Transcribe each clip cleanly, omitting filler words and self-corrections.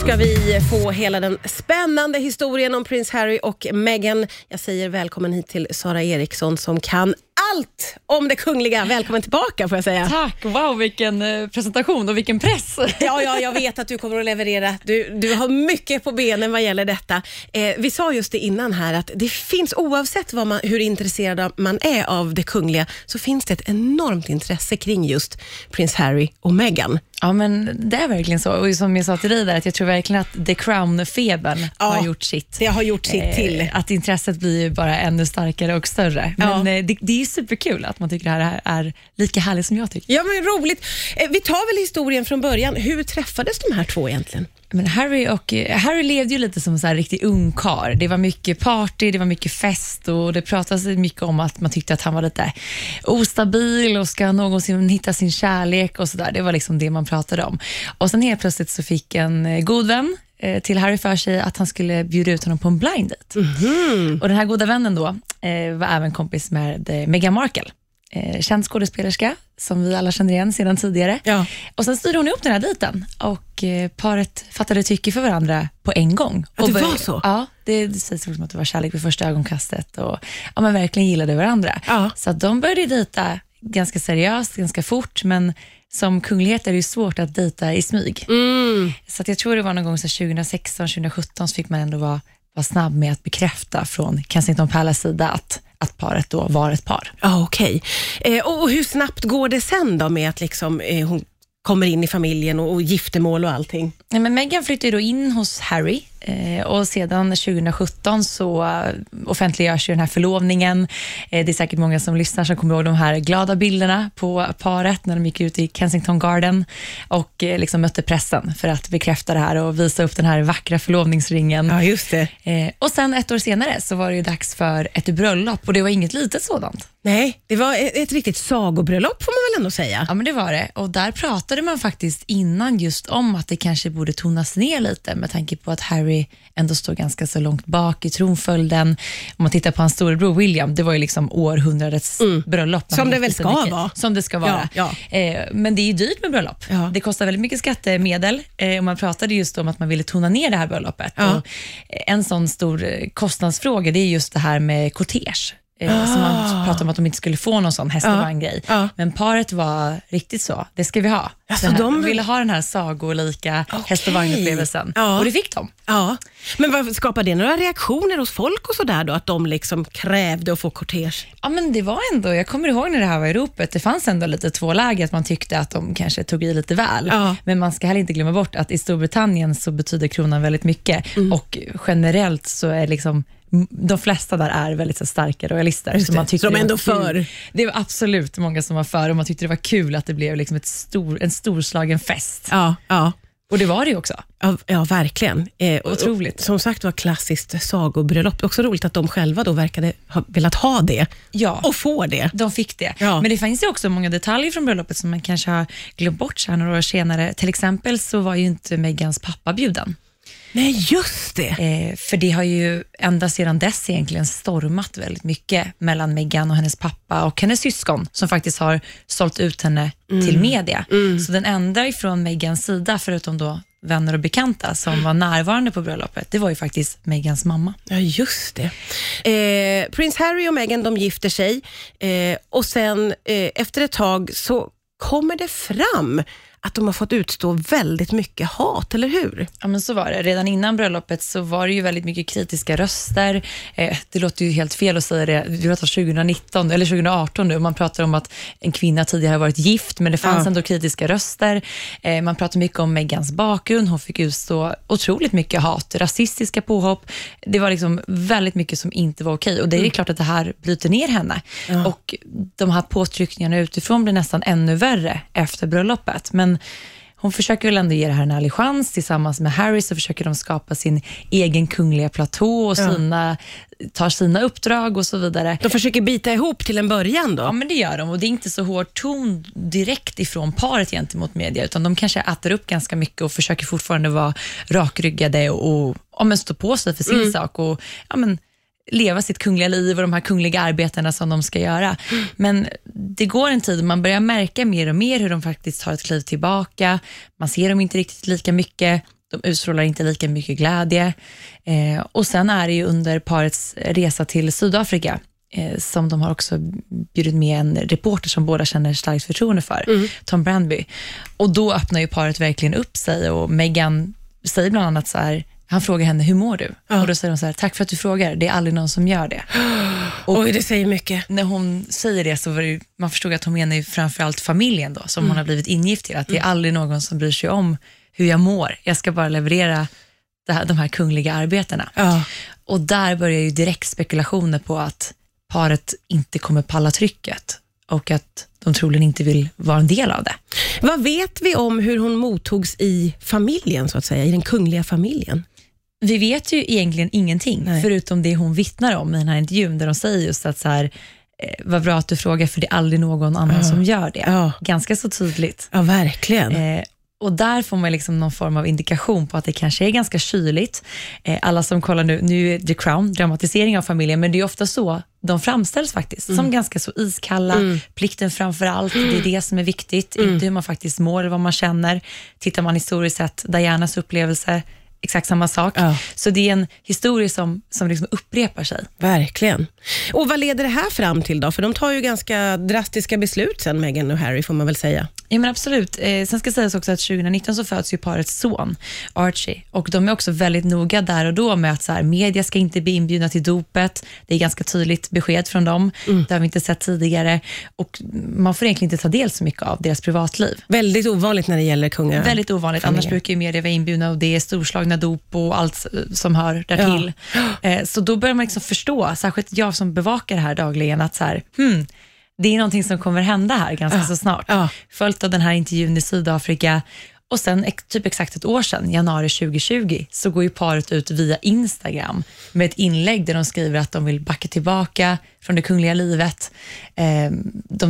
ska vi få hela den spännande historien om prins Harry och Meghan. Jag säger välkommen hit till Sara Eriksson som kan allt om det kungliga. Välkommen tillbaka får jag säga. Tack, wow vilken presentation och vilken press. Ja, jag vet att du kommer att leverera. Du har mycket på benen vad gäller detta. Vi sa just det innan här att det finns, oavsett vad hur intresserad man är av det kungliga, så finns det ett enormt intresse kring just prins Harry och Meghan. Ja, men det är verkligen så. Och som jag sa till dig där, att jag tror verkligen att The Crown-febern har gjort sitt. Det har gjort sitt till. Att intresset blir ju bara ännu starkare och större. Men det är ju superkul att man tycker det här är lika härligt som jag tycker. Ja, men roligt. Vi tar väl historien från början. Hur träffades de här två egentligen? Men Harry levde ju lite som en så här riktig ungkar. Det var mycket party, det var mycket fest och det pratades mycket om att man tyckte att han var lite ostabil och ska någonsin hitta sin kärlek och sådär. Det var liksom det man pratade om. Och sen helt plötsligt så fick en god vän till Harry för sig att han skulle bjuda ut honom på en blind date. Mm-hmm. Och den här goda vännen då var även kompis med Meghan Markle. Känd skådespelerska som vi alla känner igen sedan tidigare. Ja. Och sen styrde hon ihop den här dejten och paret fattade tycke för varandra på en gång. Ja, det var så? Ja, det sägs som att det var kärlek vid första ögonkastet och ja, man verkligen gillade varandra. Ja. Så att de började dejta ganska seriöst, ganska fort, men som kunglighet är det ju svårt att dejta i smyg. Mm. Så att jag tror det var någon gång 2016-2017 så fick man ändå vara snabb med att bekräfta från Kensington Palace sida att paret då var ett par. Ja, okej. Och hur snabbt går det sen då med att liksom, hon kommer in i familjen och giftermål och allting? Nej, men Meghan flyttade ju då in hos Harry och sedan 2017 så offentliggörs ju den här förlovningen. Det är säkert många som lyssnar som kommer ihåg de här glada bilderna på paret när de gick ut i Kensington Garden och liksom mötte pressen för att bekräfta det här och visa upp den här vackra förlovningsringen. Ja, just det. Och sen ett år senare så var det ju dags för ett bröllop och det var inget litet sådant. Nej, det var ett riktigt sagobröllop får man väl ändå säga. Ja, men det var det. Och där pratade man faktiskt innan just om att det kanske borde tonas ner lite med tanke på att Harry ändå står ganska så långt bak i tronföljden. Om man tittar på hans storebror William, det var ju liksom århundradets bröllop. Som det väl ska vara. Som det ska vara. Ja. Men det är ju dyrt med bröllop. Ja. Det kostar väldigt mycket skattemedel. Och man pratade just om att man ville tona ner det här bröllopet. Ja. Och en sån stor kostnadsfråga, det är just det här med kortege. Alltså man pratade om att de inte skulle få någon sån hästevagn-grej. Men paret var riktigt så, det ska vi ha. Alltså, de ville ha den här sagolika hästevagnupplevelsen. Ja. Och det fick de. Ja. Men skapade det några reaktioner hos folk och sådär då? Att de liksom krävde att få kortege? Ja, men det var ändå, jag kommer ihåg när det här var i ropet, det fanns ändå lite två läger att man tyckte att de kanske tog i lite väl. Ja. Men man ska heller inte glömma bort att i Storbritannien så betyder kronan väldigt mycket. Mm. Och generellt så är liksom de flesta där är väldigt så starka royalister. Som man tyckte så de ändå för. Det var absolut många som var för och man tyckte det var kul att det blev liksom en storslagen fest. Ja. Och det var det ju också. Ja, verkligen. Otroligt. Och, som sagt, var klassiskt sagobröllop. Också roligt att de själva då verkade ha velat ha det. Ja. Och få det. De fick det. Ja. Men det finns ju också många detaljer från bröllopet som man kanske har glömt bort så här några år senare. Till exempel så var ju inte Meghans pappa bjuden. Nej, just det. För det har ju ända sedan dess egentligen stormat väldigt mycket mellan Meghan och hennes pappa och hennes syskon som faktiskt har sålt ut henne till media. Mm. Så den enda ifrån Meghans sida, förutom då vänner och bekanta som var närvarande på bröllopet, det var ju faktiskt Meghans mamma. Ja, just det. Prins Harry och Meghan, de gifter sig och sen efter ett tag så kommer det fram att de har fått utstå väldigt mycket hat, eller hur? Ja, men så var det. Redan innan bröllopet så var det ju väldigt mycket kritiska röster. Det låter ju helt fel att säga det. Vi pratar 2019 eller 2018 nu. Man pratar om att en kvinna tidigare har varit gift, men det fanns ändå kritiska röster. Man pratar mycket om Meghans bakgrund. Hon fick utstå otroligt mycket hat, rasistiska påhopp. Det var liksom väldigt mycket som inte var okej. Och det är klart att det här bryter ner henne. Ja. Och de här påtryckningarna utifrån blir nästan ännu värre efter bröllopet. Men hon försöker väl ändå ge det här en ärlig chans. Tillsammans med Harry så försöker de skapa sin egen kungliga platå och tar sina uppdrag och så vidare. De försöker bita ihop till en början då? Ja, men det gör de. Och det är inte så hård ton direkt ifrån paret gentemot media, utan de kanske äter upp ganska mycket och försöker fortfarande vara rakryggade och stå på sig för sin sak och leva sitt kungliga liv och de här kungliga arbetena som de ska göra. Men det går en tid och man börjar märka mer och mer hur de faktiskt tar ett kliv tillbaka. Man ser dem inte riktigt lika mycket. De utstrålar inte lika mycket glädje. Och sen är det ju under parets resa till Sydafrika som de har också bjudit med en reporter som båda känner starkt förtroende för, Tom Brandby. Och då öppnar ju paret verkligen upp sig, och Meghan säger bland annat så här, han frågar henne, hur mår du? Ja. Och då säger hon så här, tack för att du frågar, det är aldrig någon som gör det. Och det säger mycket. När hon säger det så var det, man förstod att hon menar ju framförallt familjen då, som hon har blivit ingift till, att det är aldrig någon som bryr sig om hur jag mår. Jag ska bara leverera de här kungliga arbetena. Ja. Och där börjar ju direkt spekulationer på att paret inte kommer palla trycket och att de troligen inte vill vara en del av det. Vad vet vi om hur hon mottogs i familjen så att säga, i den kungliga familjen? Vi vet ju egentligen ingenting. Nej. Förutom det hon vittnar om i den här intervjun, där de säger just att så här, vad bra att du frågar, för det är aldrig någon annan som gör det. Ganska så tydligt. Ja, verkligen. Och där får man liksom någon form av indikation på att det kanske är ganska kyligt. Alla som kollar nu är The Crown, dramatisering av familjen, men det är ofta så de framställs faktiskt, som ganska så iskalla. Plikten framför allt, det är det som är viktigt, inte hur man faktiskt mår eller vad man känner. Tittar man historiskt sett, Dianas upplevelse, exakt samma sak. Så det är en historia som liksom upprepar sig. Verkligen. Och vad leder det här fram till då? För de tar ju ganska drastiska beslut sen, Meghan och Harry får man väl säga. Ja, men absolut. Sen ska sägas också att 2019 så föds ju parets son, Archie. Och de är också väldigt noga där och då med att så här, media ska inte bli inbjudna till dopet. Det är ganska tydligt besked från dem. Det har vi inte sett tidigare. Och man får egentligen inte ta del så mycket av deras privatliv. Väldigt ovanligt när det gäller kungar. Väldigt ovanligt. Annars brukar ju media vara inbjudna, och det är storslagna dop och allt som hör därtill. Så då börjar man liksom förstå, särskilt jag som bevakar det här dagligen, att så här, det är någonting som kommer hända här ganska så snart. Följt av den här intervjun i Sydafrika. Och sen typ exakt ett år sedan, januari 2020, så går ju paret ut via Instagram med ett inlägg där de skriver att de vill backa tillbaka från det kungliga livet.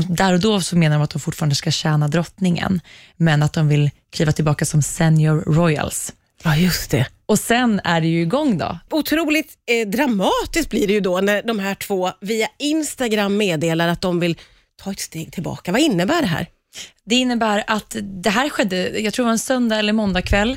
Där och då så menar de att de fortfarande ska tjäna drottningen, men att de vill kliva tillbaka som senior royals. Ja, just det. Och sen är det ju igång då. Otroligt dramatiskt blir det ju då när de här två via Instagram meddelar att de vill ta ett steg tillbaka. Vad innebär det här? Det innebär att det här skedde, jag tror det var en söndag eller måndag kväll.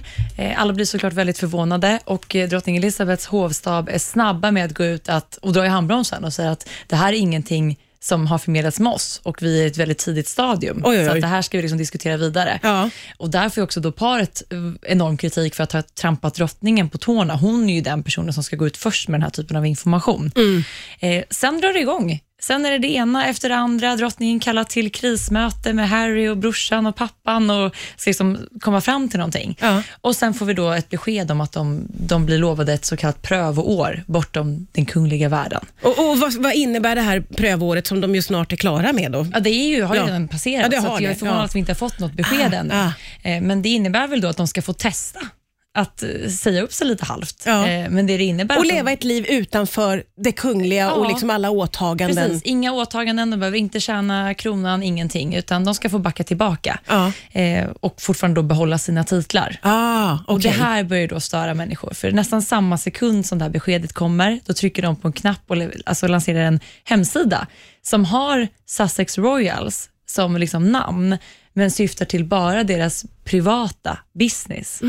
Alla blir såklart väldigt förvånade, och drottning Elisabeths hovstab är snabba med att gå ut och dra i handbromsen och säga att det här är ingenting som har förmedlats med oss, och vi är i ett väldigt tidigt stadium. Så att det här ska vi liksom diskutera vidare. Och därför är också då paret enorm kritik för att ha trampat drottningen på tårna. Hon är ju den personen som ska gå ut först med den här typen av information. Sen drar det igång. Sen är det ena efter det andra. Drottningen kallar till krismöte med Harry och brorsan och pappan och ska liksom komma fram till någonting. Och sen får vi då ett besked om att de blir lovade ett så kallat prövoår bortom den kungliga världen. Och vad innebär det här prövåret som de ju snart är klara med då? Ja, det är ju, har ju redan passerat, så jag är förvånad att vi inte har fått något besked ännu. Men det innebär väl då att de ska få testa att säga upp sig lite halvt. Men det innebär och leva ett liv utanför det kungliga och liksom alla åtaganden. Precis, inga åtaganden, de behöver inte tjäna kronan, ingenting, utan de ska få backa tillbaka och fortfarande då behålla sina titlar. Och det här börjar då störa människor, för nästan samma sekund som det här beskedet kommer, då trycker de på en knapp och alltså lanserar en hemsida som har Sussex Royals som liksom namn, men syftar till bara deras privata business.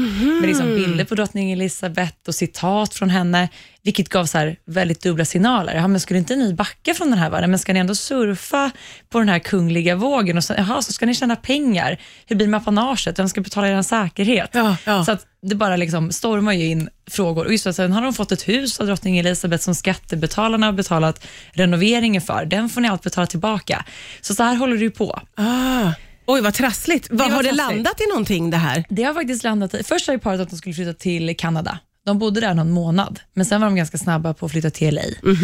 Med liksom bilder på drottning Elisabeth och citat från henne, vilket gav så här väldigt dubbla signaler. Men skulle inte ni backa från den här världen? Men ska ni ändå surfa på den här kungliga vågen? Och så ska ni tjäna pengar. Hur blir mappanaget? Vem ska betala er säkerhet? Så att det bara liksom stormar ju in frågor. Och just att sen har de fått ett hus av drottning Elisabeth som skattebetalarna har betalat renoveringen för. Den får ni allt betala tillbaka. Så här håller det ju på. Oj, vad trassligt. Har det landat i någonting det här? Det har faktiskt landat i. Först var ju paret att de skulle flytta till Kanada. De bodde där någon månad. Men sen var de ganska snabba på att flytta till LA.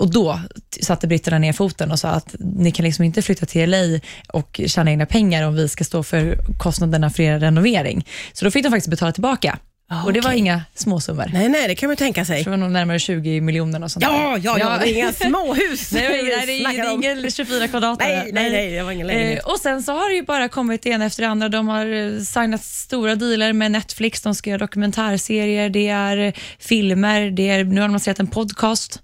Och då satte britterna ner foten och sa att ni kan liksom inte flytta till LA och tjäna egna pengar om vi ska stå för kostnaderna för er renovering. Så då fick de faktiskt betala tillbaka. Och det var inga småsummor. Nej, det kan man tänka sig. Det var nog närmare 20 miljoner och sånt. Det är inga småhus. Nej, det är ingen 24 kvadrat. Nej, det var ingen lägenhet. Och sen så har det ju bara kommit en efter andra. De har signat stora dealer med Netflix. De ska göra dokumentärserier, det är filmer, nu har de sett en podcast.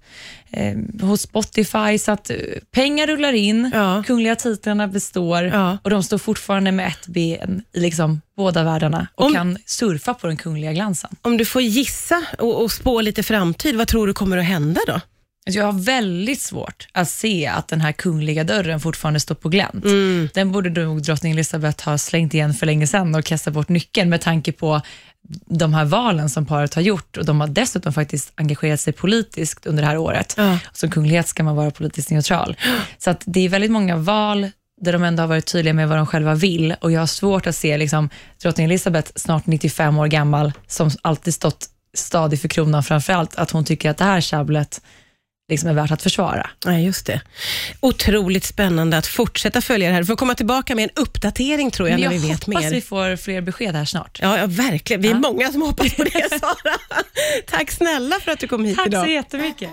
hos Spotify, så att pengar rullar in, kungliga titlarna består och de står fortfarande med ett ben i liksom båda världarna och kan surfa på den kungliga glansen. Om du får gissa och spå lite framtid, vad tror du kommer att hända då? Jag har väldigt svårt att se att den här kungliga dörren fortfarande står på glänt. Mm. Den borde nog drottning Elizabeth ha slängt igen för länge sedan och kastat bort nyckeln, med tanke på de här valen som paret har gjort. Och de har dessutom faktiskt engagerat sig politiskt under det här året. Som kunglighet ska man vara politiskt neutral. Så att det är väldigt många val där de ändå har varit tydliga med vad de själva vill. Och jag har svårt att se liksom, drottning Elizabeth, snart 95 år gammal, som alltid stått stadig för kronan framförallt, att hon tycker att det här käbblet liksom är värt att försvara. Ja, just det. Otroligt spännande att fortsätta följa det här. Vi får komma tillbaka med en uppdatering, tror jag, när vi vet mer. Jag hoppas vi får fler besked här snart. Ja verkligen. Vi är många som hoppas på det, Sara. Tack snälla för att du kom hit idag. Tack så jättemycket.